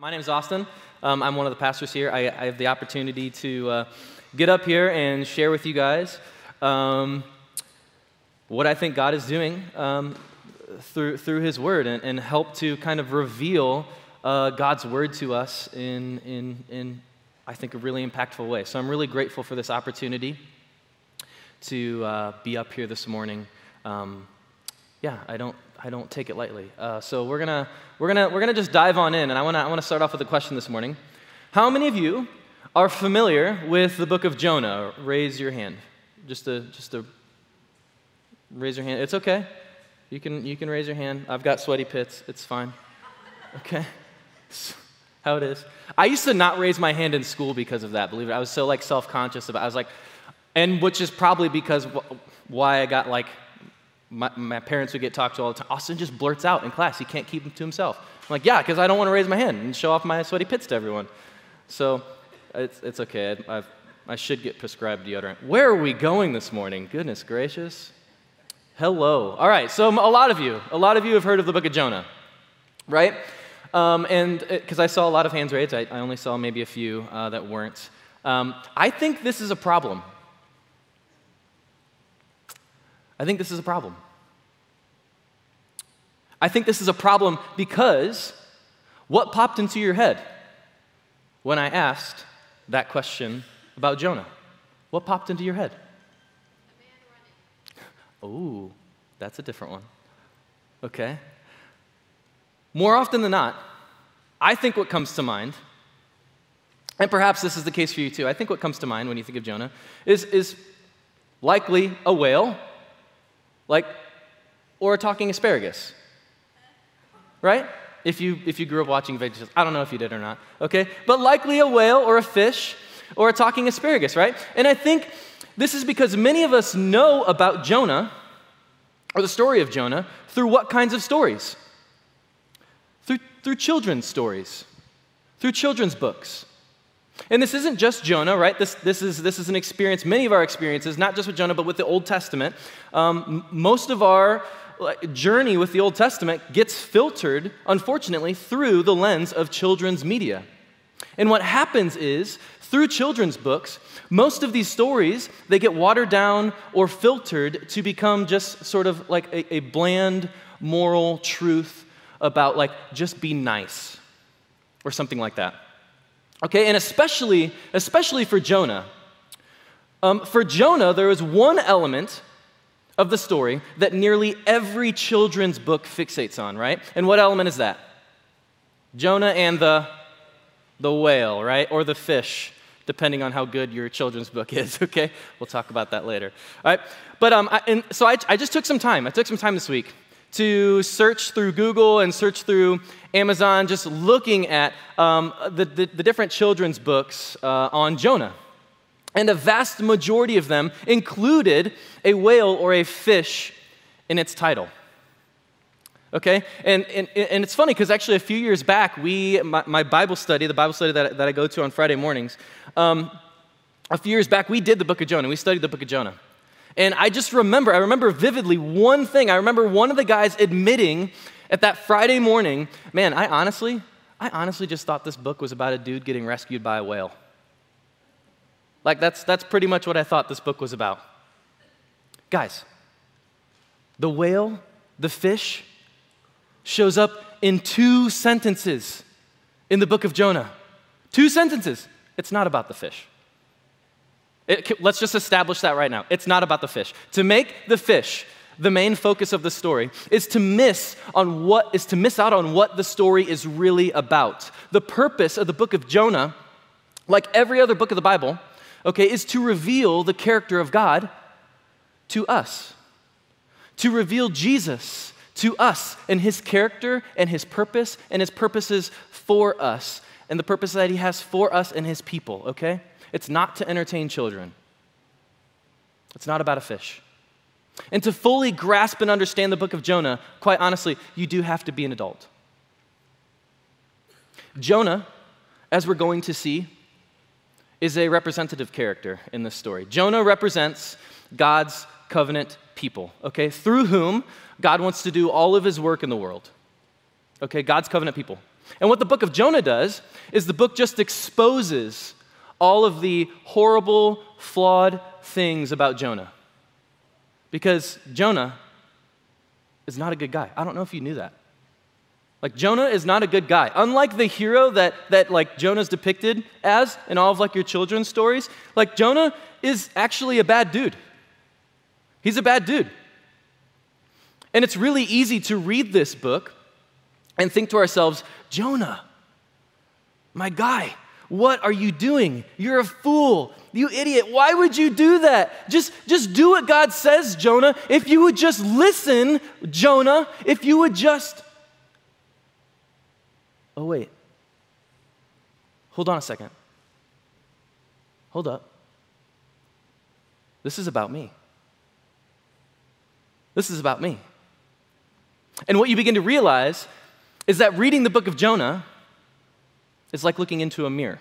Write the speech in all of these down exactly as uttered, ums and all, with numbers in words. My name is Austin. Um, I'm one of the pastors here. I, I have the opportunity to uh, get up here and share with you guys um, what I think God is doing um, through through His Word and, and help to kind of reveal uh, God's Word to us in, in, in, I think, a really impactful way. So I'm really grateful for this opportunity to uh, be up here this morning. Um, yeah, I don't... I don't take it lightly. Uh, so we're gonna we're gonna we're gonna just dive on in, and I wanna I wanna start off with a question this morning. How many of you are familiar with the book of Jonah? Raise your hand. Just to just to raise your hand. It's okay. You can you can raise your hand. I've got sweaty pits. It's fine. Okay. How it is. I used to not raise my hand in school because of that. Believe it. I was so like self-conscious about. I was like, and which is probably because why I got like. My, my parents would get talked to all the time. Austin just blurts out in class. He can't keep him to himself. I'm like, yeah, because I don't want to raise my hand and show off my sweaty pits to everyone. So it's, it's okay. I, I've, I should get prescribed deodorant. Where are we going this morning? Goodness gracious. Hello. All right, so a lot of you, a lot of you have heard of the book of Jonah, right? Um, and because I saw a lot of hands raised, I, I only saw maybe a few uh, that weren't. Um, I think this is a problem. I think this is a problem. I think this is a problem because what popped into your head when I asked that question about Jonah? What popped into your head? A man running. Oh, that's a different one. Okay. More often than not, I think what comes to mind, and perhaps this is the case for you too, I think what comes to mind when you think of Jonah is, is likely a whale. Like, or a talking asparagus, right? If you if you grew up watching VeggieTales, I don't know if you did or not, okay? But likely a whale or a fish or a talking asparagus, right? And I think this is because many of us know about Jonah, or the story of Jonah, through what kinds of stories? Through, through children's stories, through children's books. And this isn't just Jonah, right? This, this, is, this is an experience, many of our experiences, not just with Jonah, but with the Old Testament. Um, most of our journey with the Old Testament gets filtered, unfortunately, through the lens of children's media. And what happens is, through children's books, most of these stories, they get watered down or filtered to become just sort of like a, a bland moral truth about like, just be nice, or something like that. Okay, and especially, especially for Jonah. Um, for Jonah, there is one element of the story that nearly every children's book fixates on, right? And what element is that? Jonah and the, the whale, right? Or the fish, depending on how good your children's book is, okay? We'll talk about that later, all right? But um, I, and so I, I just took some time. I took some time this week to search through Google and search through Amazon, just looking at um, the, the, the different children's books uh, on Jonah. And a vast majority of them included a whale or a fish in its title. Okay? And, and, and it's funny because actually a few years back, we, my, my Bible study, the Bible study that, that I go to on Friday mornings, um, a few years back, we did the book of Jonah. We studied the book of Jonah. And I just remember, I remember vividly one thing. I remember one of the guys admitting at that Friday morning, man, I honestly, I honestly just thought this book was about a dude getting rescued by a whale. Like that's, that's pretty much what I thought this book was about. Guys, the whale, the fish, shows up in two sentences in the book of Jonah. Two sentences. It's not about the fish. It, let's just establish that right now. It's not about the fish. To make the fish the main focus of the story is to miss on what is to miss out on what the story is really about. The purpose of the book of Jonah, like every other book of the Bible, okay, is to reveal the character of God to us, to reveal Jesus to us and his character and his purpose and his purposes for us and the purpose that he has for us and his people, okay? It's not to entertain children. It's not about a fish. And to fully grasp and understand the book of Jonah, quite honestly, you do have to be an adult. Jonah, as we're going to see, is a representative character in this story. Jonah represents God's covenant people, okay, through whom God wants to do all of his work in the world. Okay, God's covenant people. And what the book of Jonah does is the book just exposes all of the horrible, flawed things about Jonah. Because Jonah is not a good guy. I don't know if you knew that. Like, Jonah is not a good guy. Unlike the hero that, that like, Jonah's depicted as in all of, like, your children's stories, like, Jonah is actually a bad dude. He's a bad dude. And it's really easy to read this book and think to ourselves, Jonah, my guy, what are you doing? You're a fool. You idiot. Why would you do that? Just, just do what God says, Jonah. If you would just listen, Jonah, if you would just... Oh, wait. Hold on a second. Hold up. This is about me. This is about me. And what you begin to realize is that reading the book of Jonah is like looking into a mirror.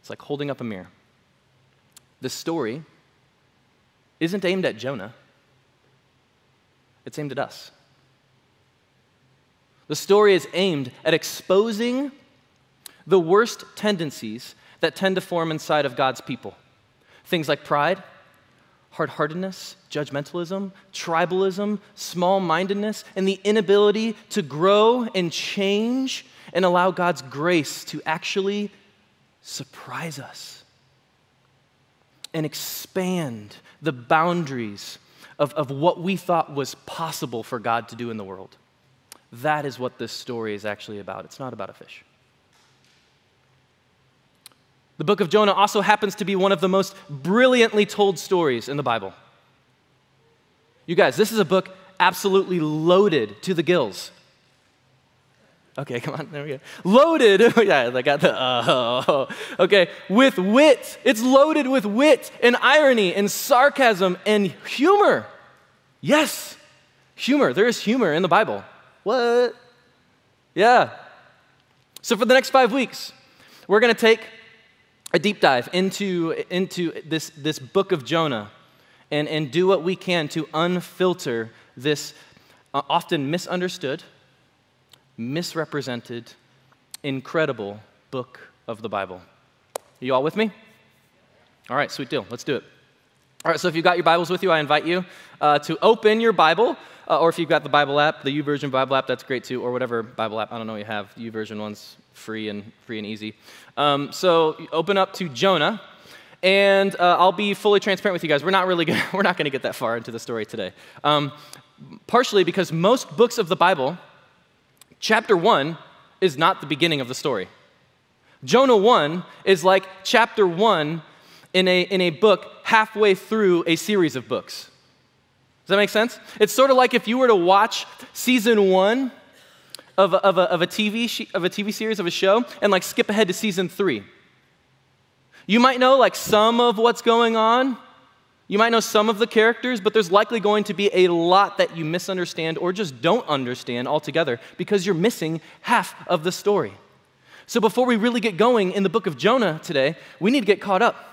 It's like holding up a mirror. This story isn't aimed at Jonah. It's aimed at us. The story is aimed at exposing the worst tendencies that tend to form inside of God's people. Things like pride, hard-heartedness, judgmentalism, tribalism, small-mindedness, and the inability to grow and change and allow God's grace to actually surprise us and expand the boundaries of, of what we thought was possible for God to do in the world. That is what this story is actually about. It's not about a fish. The book of Jonah also happens to be one of the most brilliantly told stories in the Bible. You guys, this is a book absolutely loaded to the gills. Okay, come on, there we go. Loaded, yeah, I got the, uh, okay, with wit. It's loaded with wit and irony and sarcasm and humor. Yes, humor. There is humor in the Bible. What? Yeah. So for the next five weeks, we're going to take a deep dive into, into this, this book of Jonah and, and do what we can to unfilter this uh, often misunderstood, misrepresented, incredible book of the Bible. Are you all with me? All right, sweet deal. Let's do it. All right, so if you've got your Bibles with you, I invite you uh, to open your Bible, uh, or if you've got the Bible app, the YouVersion Bible app, that's great too, or whatever Bible app, I don't know what you have. The YouVersion one's free and free and easy. Um, so open up to Jonah, and uh, I'll be fully transparent with you guys. We're not really gonna, we're not going to get that far into the story today, um, partially because most books of the Bible, chapter one is not the beginning of the story. Jonah one is like chapter one in a in a book halfway through a series of books. Does that make sense? It's sort of like if you were to watch season one of a, of a, of a T V sh- of a T V series of a show and like skip ahead to season three. You might know like some of what's going on. You might know some of the characters, but there's likely going to be a lot that you misunderstand or just don't understand altogether because you're missing half of the story. So before we really get going in the book of Jonah today, we need to get caught up.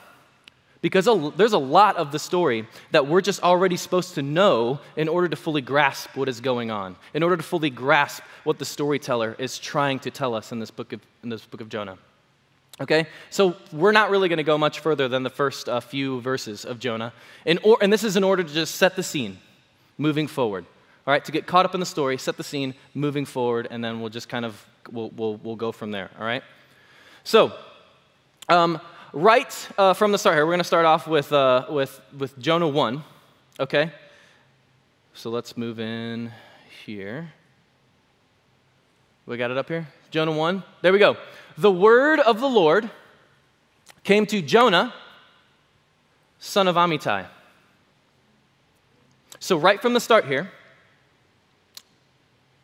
Because there's a lot of the story that we're just already supposed to know in order to fully grasp what is going on, in order to fully grasp what the storyteller is trying to tell us in this book of, in this book of Jonah. Okay? So we're not really going to go much further than the first uh, few verses of Jonah. And, or, and this is in order to just set the scene moving forward. All right? To get caught up in the story, set the scene moving forward, and then we'll just kind of, we'll, we'll, we'll go from there. All right? So, um... Right uh, from the start here, we're going to start off with, uh, with, with Jonah one, okay? So let's move in here. We got it up here? Jonah one. There we go. The word of the Lord came to Jonah, son of Amittai. So right from the start here,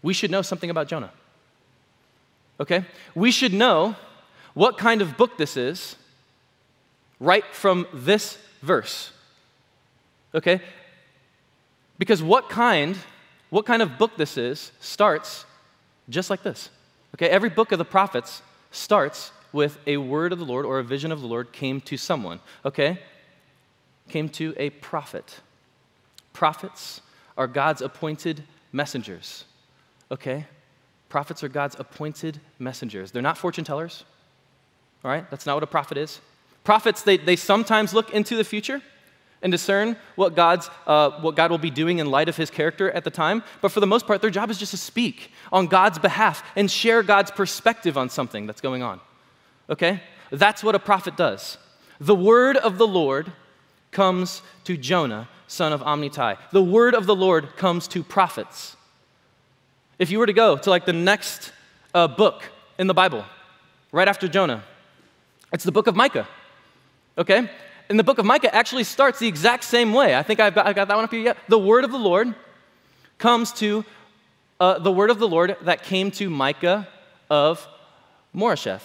we should know something about Jonah, okay? We should know what kind of book this is right from this verse, okay? Because what kind, what kind of book this is starts just like this, okay? Every book of the prophets starts with a word of the Lord or a vision of the Lord came to someone, okay? Came to a prophet. Prophets are God's appointed messengers, okay? Prophets are God's appointed messengers. They're not fortune tellers, all right? That's not what a prophet is. Prophets, they, they sometimes look into the future and discern what, God's, uh, what God will be doing in light of his character at the time. But for the most part, their job is just to speak on God's behalf and share God's perspective on something that's going on, okay? That's what a prophet does. The word of the Lord comes to Jonah, son of Amittai. The word of the Lord comes to prophets. If you were to go to like the next uh, book in the Bible, right after Jonah, it's the book of Micah, okay? And the book of Micah actually starts the exact same way. I think I've got, I've got that one up here yet. The word of the Lord comes to, uh, the word of the Lord that came to Micah of Morasheth.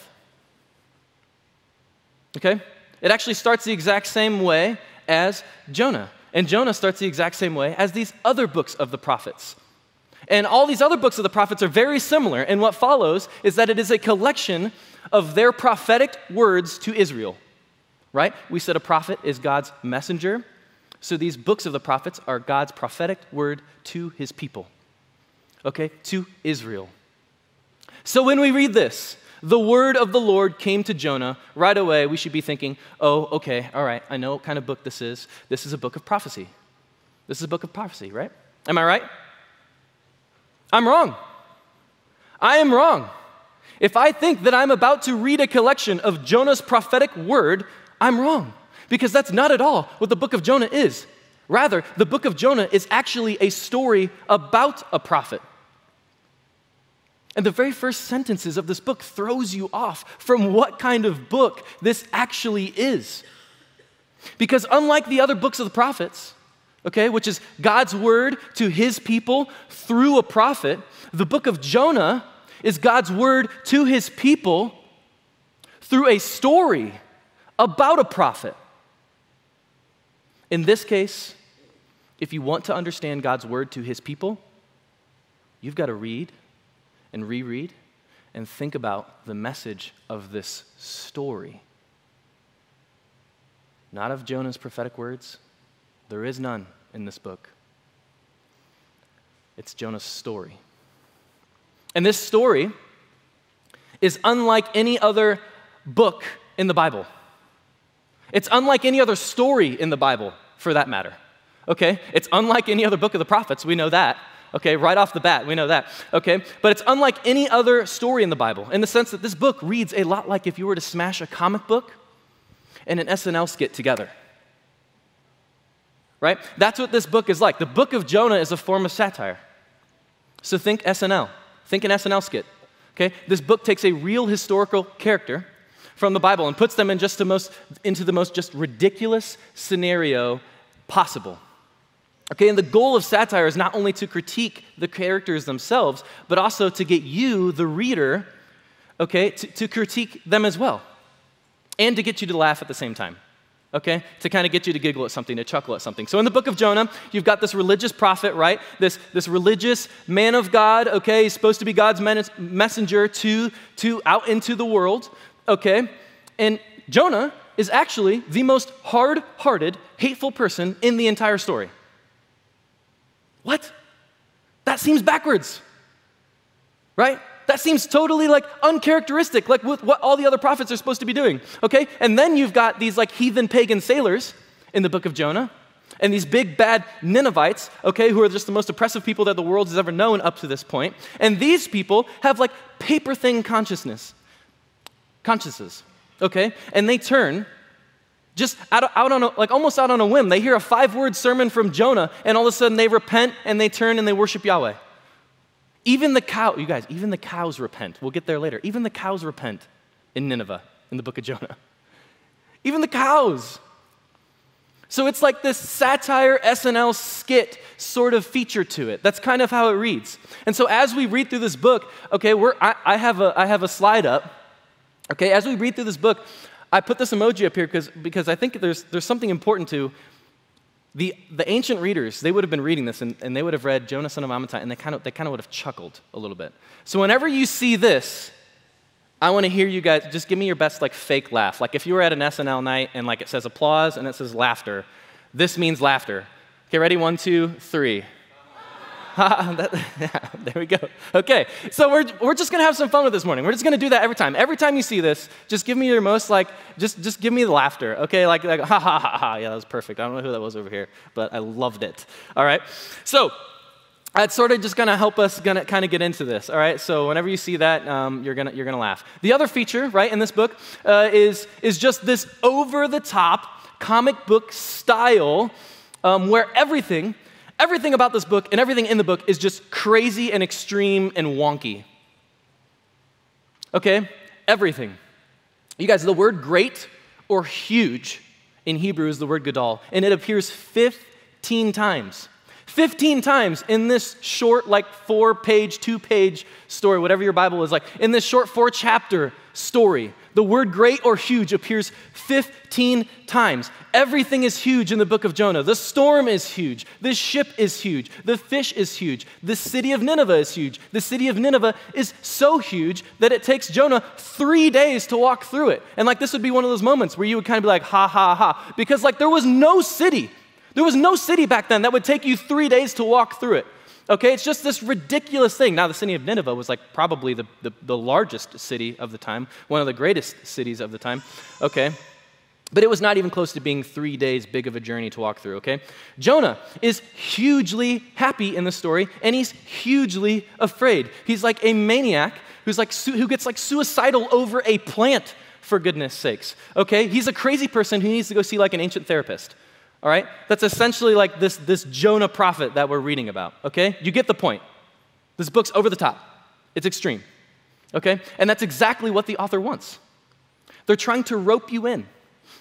Okay? It actually starts the exact same way as Jonah. And Jonah starts the exact same way as these other books of the prophets. And all these other books of the prophets are very similar. And what follows is that it is a collection of their prophetic words to Israel. Right? We said a prophet is God's messenger. So these books of the prophets are God's prophetic word to his people. Okay? To Israel. So when we read this, the word of the Lord came to Jonah, right away we should be thinking, oh, okay, all right, I know what kind of book this is. This is a book of prophecy. This is a book of prophecy, right? Am I right? I'm wrong. I am wrong. If I think that I'm about to read a collection of Jonah's prophetic word, I'm wrong, because that's not at all what the book of Jonah is. Rather, the book of Jonah is actually a story about a prophet. And the very first sentences of this book throws you off from what kind of book this actually is. Because unlike the other books of the prophets, okay, which is God's word to his people through a prophet, the book of Jonah is God's word to his people through a story about a prophet. In this case, if you want to understand God's word to his people, you've got to read and reread and think about the message of this story. Not of Jonah's prophetic words. There is none in this book. It's Jonah's story. And this story is unlike any other book in the Bible. It's unlike any other story in the Bible, for that matter. Okay? It's unlike any other book of the prophets. We know that. Okay, right off the bat, we know that, okay? But it's unlike any other story in the Bible in the sense that this book reads a lot like if you were to smash a comic book and an S N L skit together, right? That's what this book is like. The book of Jonah is a form of satire. So think S N L, think an S N L skit, okay? This book takes a real historical character from the Bible and puts them in just the most, into the most just ridiculous scenario possible. Okay, and the goal of satire is not only to critique the characters themselves, but also to get you, the reader, okay, to, to critique them as well. And to get you to laugh at the same time, okay? To kind of get you to giggle at something, to chuckle at something. So in the book of Jonah, you've got this religious prophet, right? This, this religious man of God, okay? He's supposed to be God's messenger to, to out into the world, okay? And Jonah is actually the most hard-hearted, hateful person in the entire story. What? That seems backwards, right? That seems totally like uncharacteristic, like with what all the other prophets are supposed to be doing, okay? And then you've got these like heathen pagan sailors in the book of Jonah and these big bad Ninevites, okay, who are just the most oppressive people that the world has ever known up to this point. And these people have like paper thin consciousness, consciences, okay? And they turn just out, out on a, like almost out on a whim. They hear a five-word sermon from Jonah, and all of a sudden they repent, and they turn, and they worship Yahweh. Even the cow, you guys, even the cows repent. We'll get there later. Even the cows repent in Nineveh, in the book of Jonah. Even the cows. So it's like this satire S N L skit sort of feature to it. That's kind of how it reads. And so as we read through this book, okay, we're, I, I, have a, I have a slide up. Okay, as we read through this book, I put this emoji up here because because I think there's there's something important to the the ancient readers. They would have been reading this and, and they would have read Jonah, son of Amittai, and they kind of they kind of would have chuckled a little bit. So whenever you see this, I want to hear you guys just give me your best like fake laugh. Like if you were at an S N L night and like it says applause and it says laughter, this means laughter. Okay, ready? One, two, three. that, yeah, there we go. Okay, so we're, we're just going to have some fun with this morning. We're just going to do that every time. Every time you see this, just give me your most, like, just just give me the laughter, okay? Like, like ha, ha, ha, ha. Yeah, that was perfect. I don't know who that was over here, but I loved it. All right, so that's sort of just going to help us gonna kind of get into this, all right? So whenever you see that, um, you're going you're gonna laugh. The other feature, right, in this book uh, is, is just this over-the-top comic book style um, where everything, everything about this book and everything in the book is just crazy and extreme and wonky. Okay? Everything. You guys, the word great or huge in Hebrew is the word gadol, and it appears fifteen times. fifteen times in this short, like, four-page, two-page story, whatever your Bible is like. In this short four-chapter story, the word great or huge appears fifteen times. Everything is huge in the book of Jonah. The storm is huge. The ship is huge. The fish is huge. The city of Nineveh is huge. The city of Nineveh is so huge that it takes Jonah three days to walk through it. And, like, this would be one of those moments where you would kind of be like, ha, ha, ha, because, like, there was no city. There was no city back then that would take you three days to walk through it, okay? It's just this ridiculous thing. Now, the city of Nineveh was like probably the, the, the largest city of the time, one of the greatest cities of the time, okay? But it was not even close to being three days big of a journey to walk through, okay? Jonah is hugely happy in the story, and he's hugely afraid. He's like a maniac who's like su- who gets like suicidal over a plant, for goodness sakes, okay? He's a crazy person who needs to go see like an ancient therapist. All right? That's essentially like this, this Jonah prophet that we're reading about, okay? You get the point. This book's over the top. It's extreme, okay? And that's exactly what the author wants. They're trying to rope you in.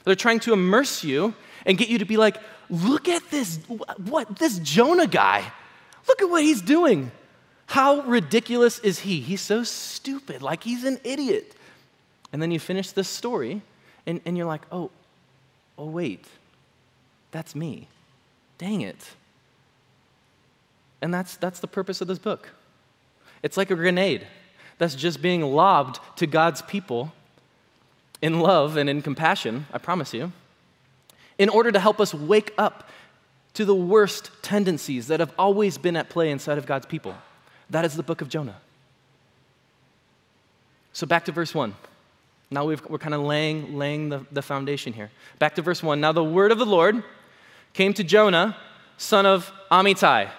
They're trying to immerse you and get you to be like, look at this, what, this Jonah guy. Look at what he's doing. How ridiculous is he? He's so stupid, like he's an idiot. And then you finish this story, and, and you're like, oh, oh, wait. That's me. Dang it. And that's that's the purpose of this book. It's like a grenade that's just being lobbed to God's people in love and in compassion, I promise you, in order to help us wake up to the worst tendencies that have always been at play inside of God's people. That is the book of Jonah. So back to verse one. Now we've, we're kind of laying, laying the, the foundation here. Back to verse one. Now the word of the Lord came to Jonah, son of Amittai.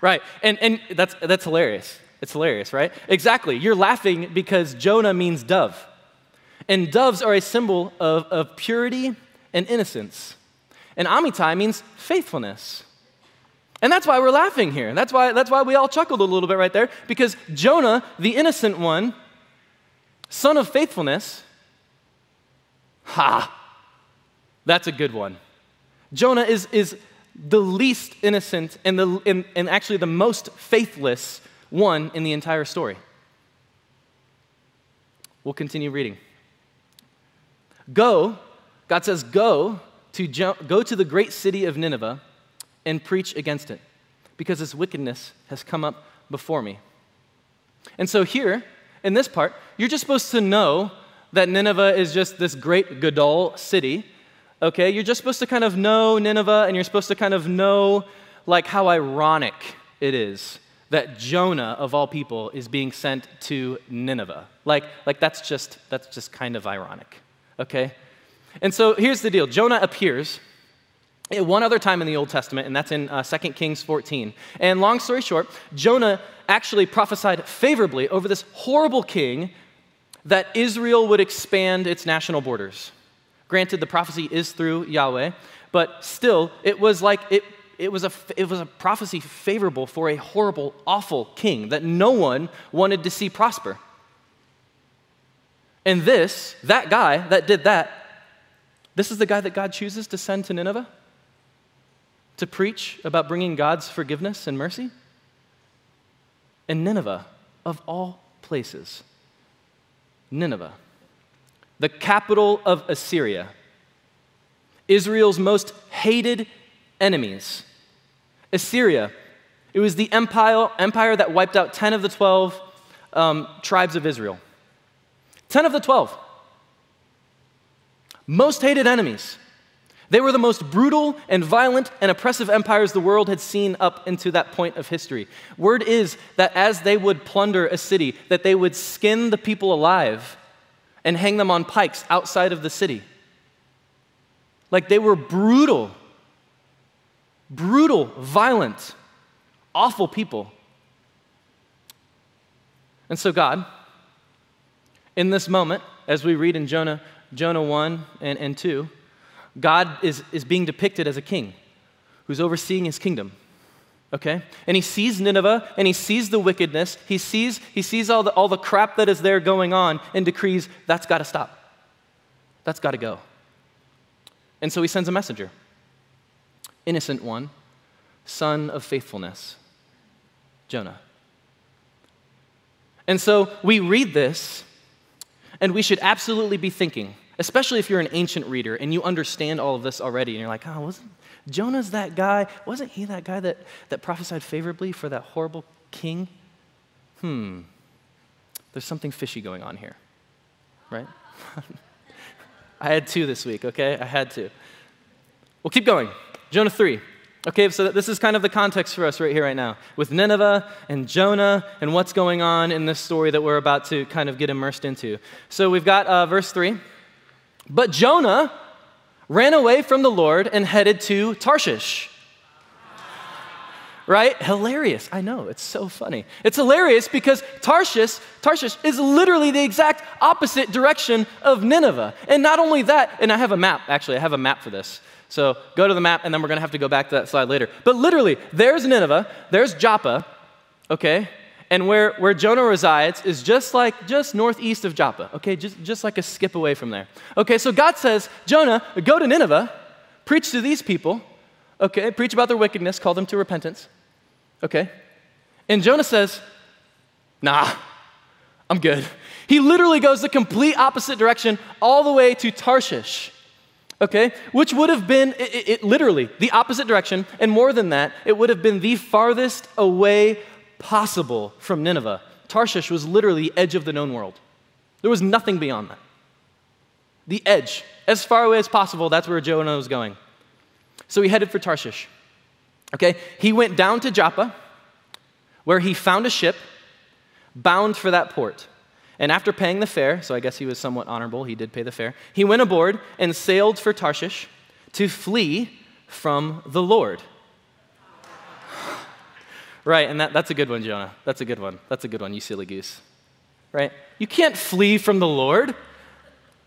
Right, and, and that's, that's hilarious. It's hilarious, right? Exactly. You're laughing because Jonah means dove. And doves are a symbol of, of purity and innocence. And Amittai means faithfulness. And that's why we're laughing here. That's why, that's why we all chuckled a little bit right there, because Jonah, the innocent one, son of faithfulness, ha, that's a good one. Jonah is, is the least innocent and, the, and, and actually the most faithless one in the entire story. We'll continue reading. Go, God says, go to, Jo- go to the great city of Nineveh and preach against it, because its wickedness has come up before me. And so here, in this part, you're just supposed to know that Nineveh is just this great gadol city, okay? You're just supposed to kind of know Nineveh, and you're supposed to kind of know, like, how ironic it is that Jonah, of all people, is being sent to Nineveh. Like, like that's just, that's just kind of ironic, okay? And so here's the deal. Jonah appears one other time in the Old Testament, and that's in uh, Second Kings fourteen. And long story short, Jonah actually prophesied favorably over this horrible king that Israel would expand its national borders. Granted, the prophecy is through Yahweh, but still, it was like it, it was a it was a prophecy favorable for a horrible, awful king that no one wanted to see prosper. And this, that guy that did that, this is the guy that God chooses to send to Nineveh? To preach about bringing God's forgiveness and mercy? And Nineveh, of all places, Nineveh, the capital of Assyria, Israel's most hated enemies. Assyria, it was the empire, empire that wiped out ten of the twelve um, tribes of Israel. ten of the twelve. Most hated enemies. They were the most brutal and violent and oppressive empires the world had seen up into that point of history. Word is that as they would plunder a city, that they would skin the people alive and hang them on pikes outside of the city. Like, they were brutal, brutal, violent, awful people. And so God, in this moment, as we read in Jonah, Jonah one and, and two, God is, is being depicted as a king who's overseeing his kingdom, okay? And he sees Nineveh, and he sees the wickedness. He sees, he sees all the, all the crap that is there going on and decrees, that's got to stop. That's got to go. And so he sends a messenger, innocent one, son of faithfulness, Jonah. And so we read this, and we should absolutely be thinking, especially if you're an ancient reader and you understand all of this already, and you're like, oh, wasn't Jonah's that guy? Wasn't he that guy that, that prophesied favorably for that horrible king? Hmm, there's something fishy going on here, right? I had two this week, okay? I had two. Well, keep going. Jonah three. Okay, so this is kind of the context for us right here, right now, with Nineveh and Jonah and what's going on in this story that we're about to kind of get immersed into. So we've got uh, verse three. But Jonah ran away from the Lord and headed to Tarshish. Right? Hilarious. I know. It's so funny. It's hilarious because Tarshish, Tarshish is literally the exact opposite direction of Nineveh. And not only that, and I have a map. Actually, I have a map for this. So go to the map, and then we're going to have to go back to that slide later. But literally, there's Nineveh, there's Joppa, okay? And where, where Jonah resides is just like, just northeast of Joppa, okay? Just, just like a skip away from there. Okay, so God says, Jonah, go to Nineveh, preach to these people, okay? Preach about their wickedness, call them to repentance, okay? And Jonah says, nah, I'm good. He literally goes the complete opposite direction all the way to Tarshish, okay? Which would have been, it, it, it literally, the opposite direction, and more than that, it would have been the farthest away possible from Nineveh. Tarshish was literally the edge of the known world. There was nothing beyond that. The edge, as far away as possible, that's where Jonah was going. So he headed for Tarshish, okay? He went down to Joppa, where he found a ship bound for that port. And after paying the fare, so I guess he was somewhat honorable, he did pay the fare, he went aboard and sailed for Tarshish to flee from the Lord. Right, and that, that's a good one, Jonah. That's a good one. That's a good one, you silly goose. Right? You can't flee from the Lord.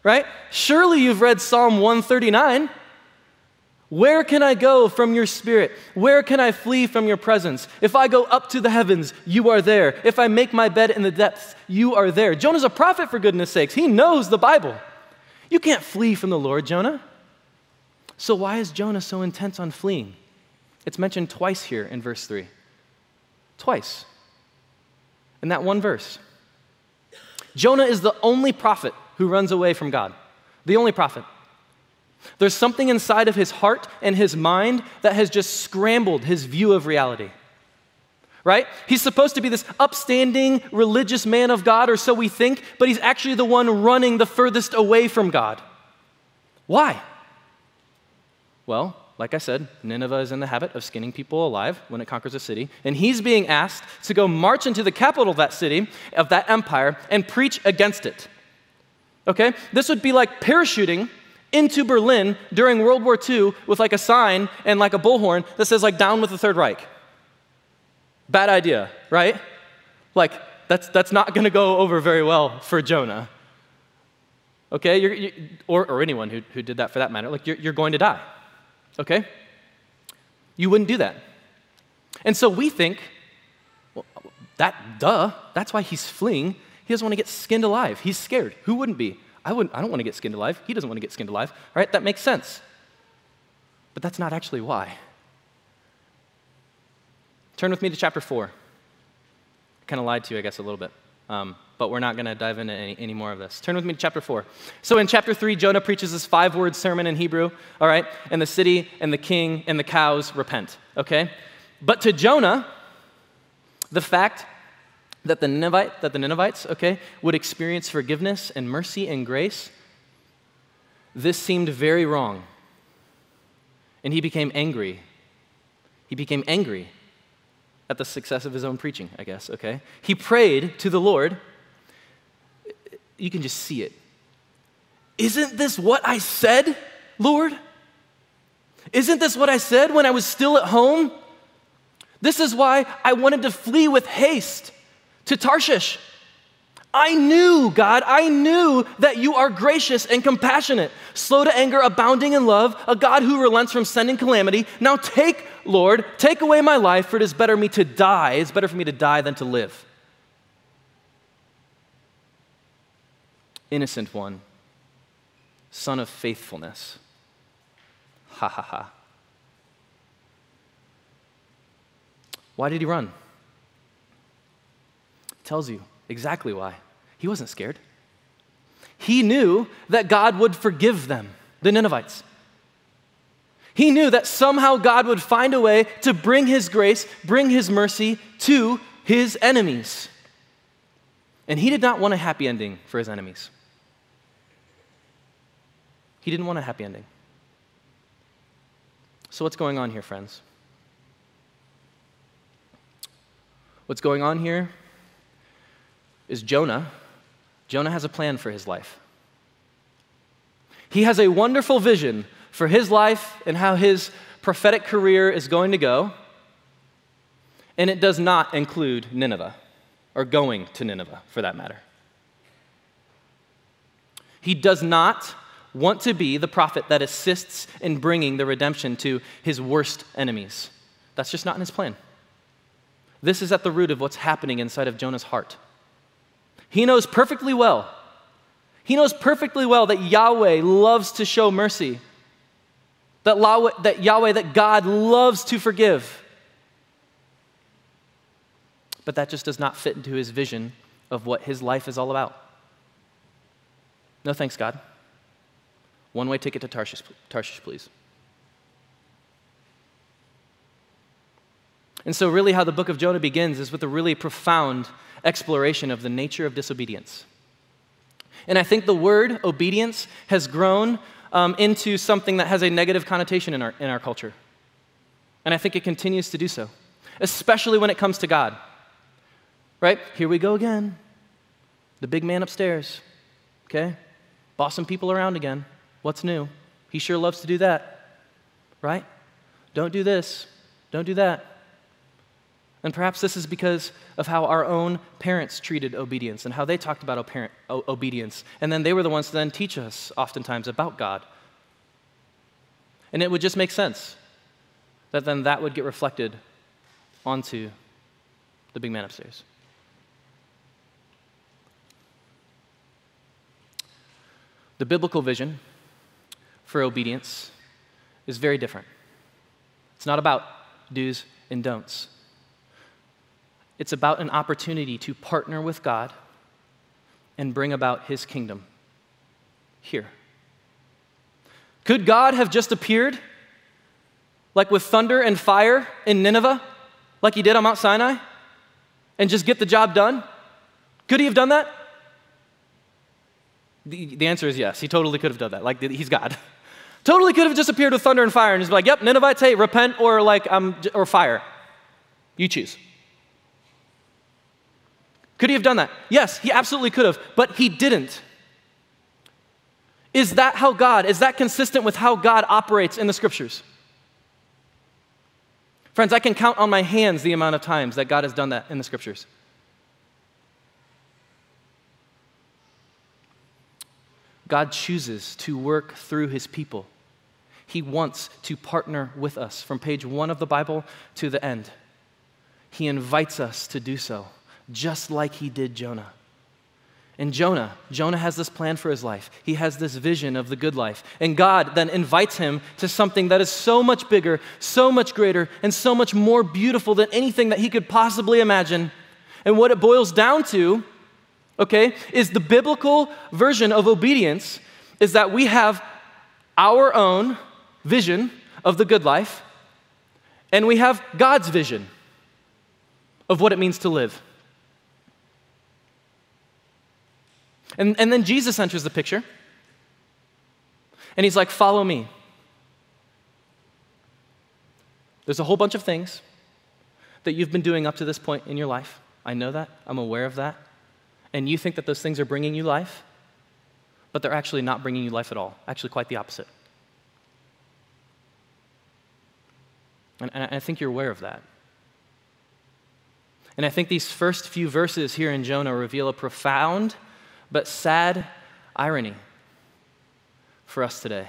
Right? Surely you've read Psalm one thirty-nine. Where can I go from your spirit? Where can I flee from your presence? If I go up to the heavens, you are there. If I make my bed in the depths, you are there. Jonah's a prophet, for goodness sakes. He knows the Bible. You can't flee from the Lord, Jonah. So why is Jonah so intent on fleeing? It's mentioned twice here in verse three. Twice in that one verse. Jonah is the only prophet who runs away from God. The only prophet. There's something inside of his heart and his mind that has just scrambled his view of reality. Right? He's supposed to be this upstanding religious man of God, or so we think, but he's actually the one running the furthest away from God. Why? Well, like I said, Nineveh is in the habit of skinning people alive when it conquers a city, and he's being asked to go march into the capital of that city, of that empire, and preach against it, okay? This would be like parachuting into Berlin during World War Two with like a sign and like a bullhorn that says like, down with the Third Reich. Bad idea, right? Like, that's, that's not gonna go over very well for Jonah, okay? You're, you, or, or anyone who, who did that for that matter, like you're, you're going to die. Okay? You wouldn't do that. And so we think, well, that, duh, that's why he's fleeing. He doesn't want to get skinned alive. He's scared. Who wouldn't be? I wouldn't, I don't want to get skinned alive. He doesn't want to get skinned alive. All right? That makes sense. But that's not actually why. Turn with me to chapter four. I kind of lied to you, I guess, a little bit. Um, but we're not going to dive into any, any more of this. Turn with me to chapter four. So in chapter three, Jonah preaches this five-word sermon in Hebrew, all right? And the city and the king and the cows repent, okay? But to Jonah, the fact that the, Ninevite, that the Ninevites, okay, would experience forgiveness and mercy and grace, this seemed very wrong, And he became angry. He became angry at the success of his own preaching, I guess, okay? He prayed to the Lord. You can just see it. Isn't this what I said, Lord? Isn't this what I said when I was still at home? This is why I wanted to flee with haste to Tarshish. I knew, God, I knew that you are gracious and compassionate, slow to anger, abounding in love, a God who relents from sending calamity. Now take, Lord, take away my life, for it is better me to die. It's better for me to die than to live. Innocent one, son of faithfulness. Ha ha ha. Why did he run? It tells you exactly why. He wasn't scared. He knew that God would forgive them, the Ninevites. He knew that somehow God would find a way to bring his grace, bring his mercy to his enemies. And he did not want a happy ending for his enemies. He didn't want a happy ending. So what's going on here, friends? What's going on here is Jonah. Jonah has a plan for his life. He has a wonderful vision for his life and how his prophetic career is going to go, and it does not include Nineveh, or going to Nineveh, for that matter. He does not want to be the prophet that assists in bringing the redemption to his worst enemies. That's just not in his plan. This is at the root of what's happening inside of Jonah's heart. He knows perfectly well. He knows perfectly well that Yahweh loves to show mercy. That, Yahweh, that Yahweh, that God loves to forgive. But that just does not fit into his vision of what his life is all about. No thanks, God. One-way ticket to Tarshish, Tarshish, please. And so really how the book of Jonah begins is with a really profound exploration of the nature of disobedience. And I think the word obedience has grown um, into something that has a negative connotation in our, in our culture. And I think it continues to do so, especially when it comes to God. Right? Here we go again. The big man upstairs, okay? Bossing people around again. What's new? He sure loves to do that, right? Don't do this. Don't do that. And perhaps this is because of how our own parents treated obedience and how they talked about parent obedience. And then they were the ones to then teach us oftentimes about God. And it would just make sense that then that would get reflected onto the big man upstairs. The biblical vision for obedience is very different. It's not about do's and don'ts. It's about an opportunity to partner with God and bring about his kingdom here. Could God have just appeared like with thunder and fire in Nineveh, like he did on Mount Sinai, and just get the job done? Could he have done that? The, the answer is yes. He totally could have done that. Like, he's God. Totally could have just appeared with thunder and fire and just be like, yep, Ninevites, hey, repent, or like, um, or fire. You choose. Could he have done that? Yes, he absolutely could have, but he didn't. Is that how God, is that consistent with how God operates in the scriptures? Friends, I can count on my hands the amount of times that God has done that in the scriptures. God chooses to work through his people. He wants to partner with us from page one of the Bible to the end. He invites us to do so, just like he did Jonah. And Jonah, Jonah has this plan for his life. He has this vision of the good life. And God then invites him to something that is so much bigger, so much greater, and so much more beautiful than anything that he could possibly imagine. And what it boils down to, okay, is the biblical version of obedience is that we have our own vision of the good life, and we have God's vision of what it means to live. And, and then Jesus enters the picture, and he's like, follow me. There's a whole bunch of things that you've been doing up to this point in your life. I know that. I'm aware of that. And you think that those things are bringing you life, but they're actually not bringing you life at all. Actually, quite the opposite. And, and I think you're aware of that. And I think these first few verses here in Jonah reveal a profound but sad irony for us today.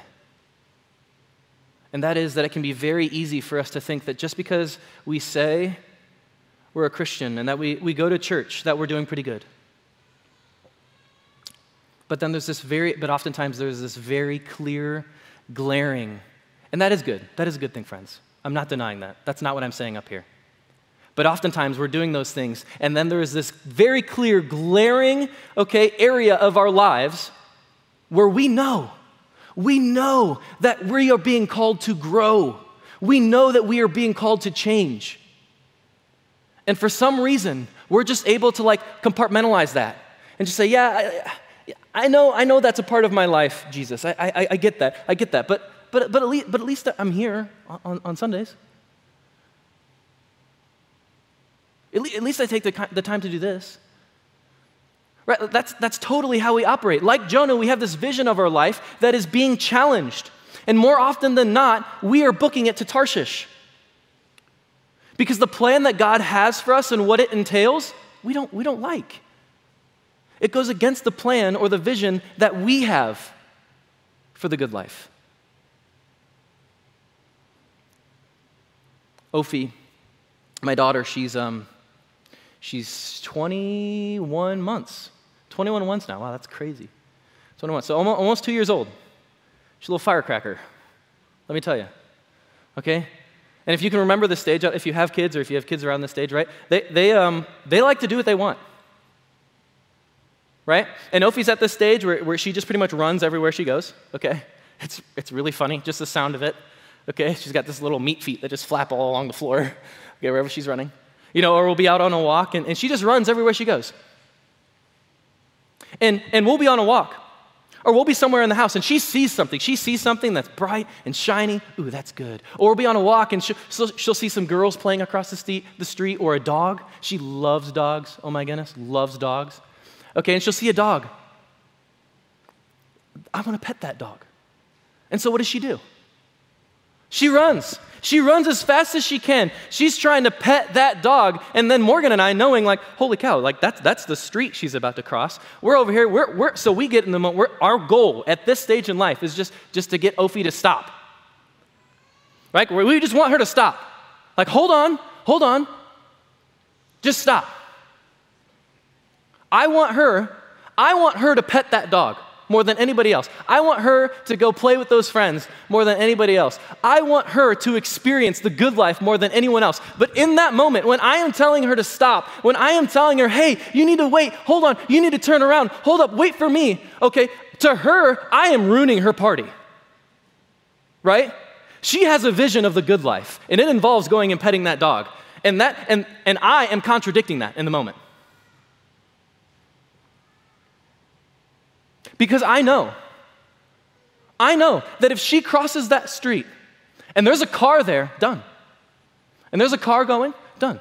And that is that it can be very easy for us to think that just because we say we're a Christian and that we, we go to church, that we're doing pretty good. But then there's this very, but oftentimes there's this very clear glaring. And that is good. That is a good thing, friends. I'm not denying that. That's not what I'm saying up here. But oftentimes we're doing those things, and then there is this very clear glaring, okay, area of our lives where we know, we know that we are being called to grow. We know that we are being called to change. And for some reason, we're just able to like compartmentalize that and just say, yeah, I, I know, I know that's a part of my life, Jesus. I, I, I get that, I get that. But, but, but, at least, but at least I'm here on, on Sundays. At least I take the, the time to do this. Right? That's, that's totally how we operate. Like Jonah, we have this vision of our life that is being challenged. And more often than not, we are booking it to Tarshish. Because the plan that God has for us and what it entails, we don't, we don't like. It goes against the plan or the vision that we have for the good life. Ophie, my daughter, she's... um. She's twenty-one months. twenty-one months now. Wow, that's crazy. twenty-one. So almost, almost two years old. She's a little firecracker. Let me tell you. Okay? And if you can remember this stage, if you have kids or if you have kids around this stage, right? They, they, um, they like to do what they want. Right? And Ophie's at this stage where, where she just pretty much runs everywhere she goes. Okay? It's, it's really funny, just the sound of it. Okay? She's got this little meat feet that just flap all along the floor. Okay, wherever she's running. You know, or we'll be out on a walk, and, and she just runs everywhere she goes. And, and we'll be on a walk, or we'll be somewhere in the house, and she sees something. She sees something that's bright and shiny. Ooh, that's good. Or we'll be on a walk, and she'll, she'll see some girls playing across the street, the street, or a dog. She loves dogs. Oh, my goodness, loves dogs. Okay, and she'll see a dog. I want to pet that dog. And so what does she do? She runs. She runs as fast as she can. She's trying to pet that dog. And then Morgan and I, knowing like, holy cow, like that's, that's the street she's about to cross. We're over here. We're, we're, so we get in the moment. Our goal at this stage in life is just, just to get Ophie to stop. Right? We just want her to stop. Like, hold on, hold on. Just stop. I want her, I want her to pet that dog more than anybody else. I want her to go play with those friends more than anybody else. I want her to experience the good life more than anyone else. But in that moment, when I am telling her to stop, when I am telling her, hey, you need to wait, hold on, you need to turn around, hold up, wait for me, okay, to her, I am ruining her party, right? She has a vision of the good life, and it involves going and petting that dog, and, that, and, and I am contradicting that in the moment. Because I know, I know that if she crosses that street and there's a car there, done. And there's a car going, done.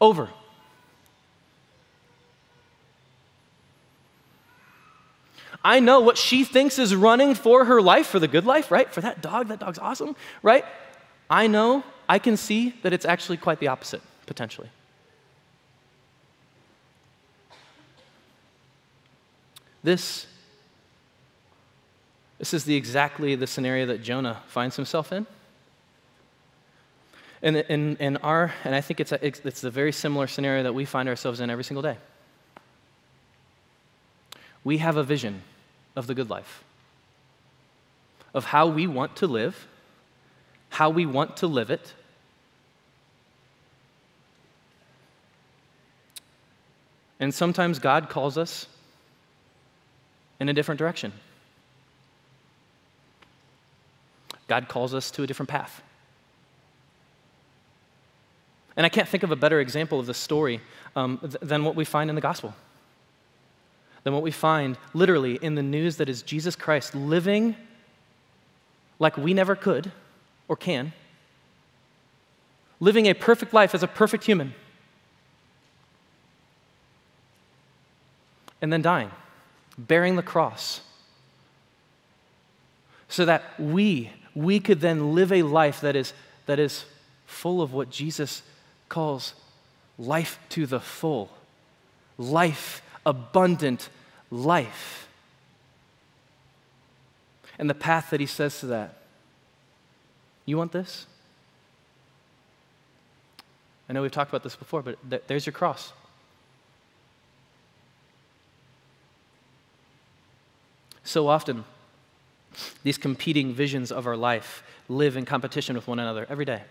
Over. I know what she thinks is running for her life, for the good life, right? For that dog, that dog's awesome, right? I know, I can see that it's actually quite the opposite, potentially. This This is the, exactly the scenario that Jonah finds himself in. And, and, and, our, and I think it's, a, it's, it's a very similar scenario that we find ourselves in every single day. We have a vision of the good life, of how we want to live, how we want to live it. And sometimes God calls us in a different direction. God calls us to a different path. And I can't think of a better example of this story um, th- than what we find in the gospel, than what we find literally in the news that is Jesus Christ living like we never could or can, living a perfect life as a perfect human, and then dying, bearing the cross, so that we, we could then live a life that is, that is full of what Jesus calls life to the full, life, abundant life. And the path that he says to that, you want this? I know we've talked about this before, but th- there's your cross. So often, these competing visions of our life live in competition with one another every day.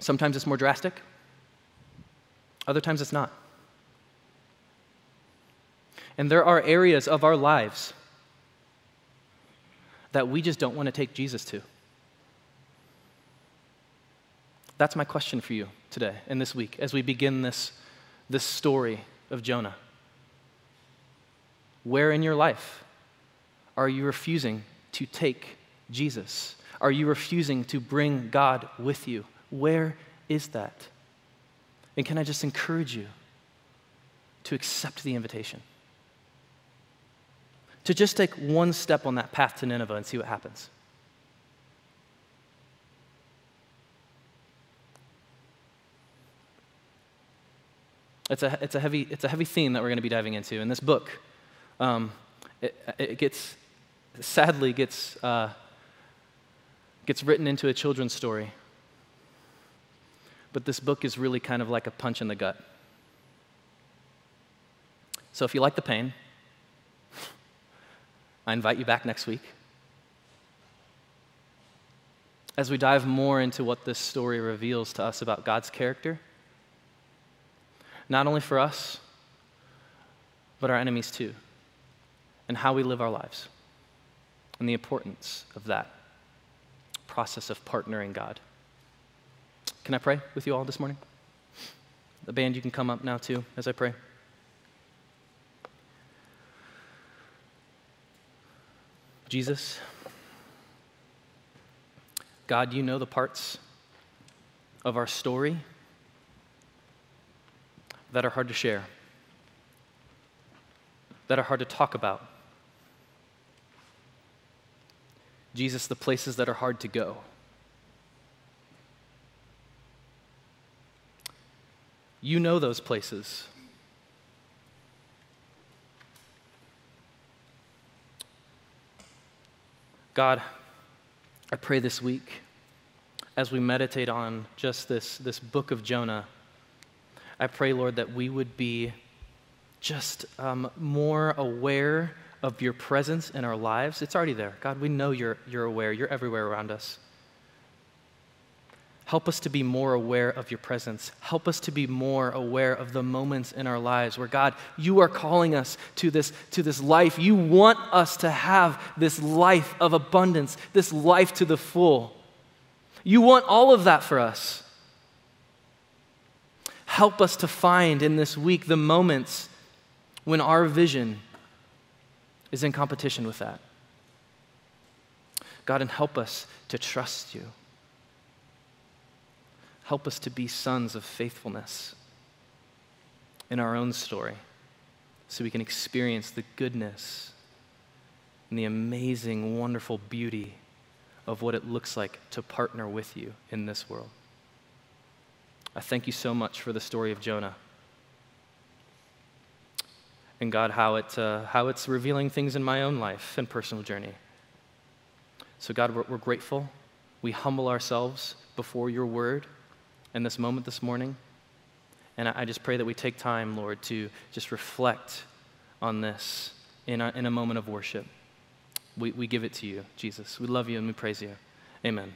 Sometimes it's more drastic. Other times it's not. And there are areas of our lives that we just don't want to take Jesus to. That's my question for you today and this week as we begin this, this story of Jonah. Where in your life are you refusing to take Jesus? Are you refusing to bring God with you? Where is that? And can I just encourage you to accept the invitation? To just take one step on that path to Nineveh and see what happens. It's a, it's a heavy, it's a heavy theme that we're going to be diving into in this book. Um, It, it gets, sadly, gets uh, gets written into a children's story. But this book is really kind of like a punch in the gut. So if you like the pain, I invite you back next week as we dive more into what this story reveals to us about God's character, not only for us, but our enemies too, and how we live our lives, and the importance of that process of partnering God. Can I pray with you all this morning? The band, you can come up now too as I pray. Jesus, God, you know the parts of our story that are hard to share, that are hard to talk about. Jesus, the places that are hard to go. You know those places. God, I pray this week as we meditate on just this, this book of Jonah, I pray, Lord, that we would be just um, more aware of your presence in our lives. It's already there. God, we know you're, you're aware. You're everywhere around us. Help us to be more aware of your presence. Help us to be more aware of the moments in our lives where, God, you are calling us to this, to this life. You want us to have this life of abundance, this life to the full. You want all of that for us. Help us to find in this week the moments when our vision is in competition with that. God, and help us to trust you. Help us to be sons of faithfulness in our own story so we can experience the goodness and the amazing, wonderful beauty of what it looks like to partner with you in this world. I thank you so much for the story of Jonah. And God, how, it, uh, how it's revealing things in my own life and personal journey. So God, we're, we're grateful. We humble ourselves before your word in this moment this morning. And I, I just pray that we take time, Lord, to just reflect on this in a, in a moment of worship. We, we give it to you, Jesus. We love you and we praise you. Amen.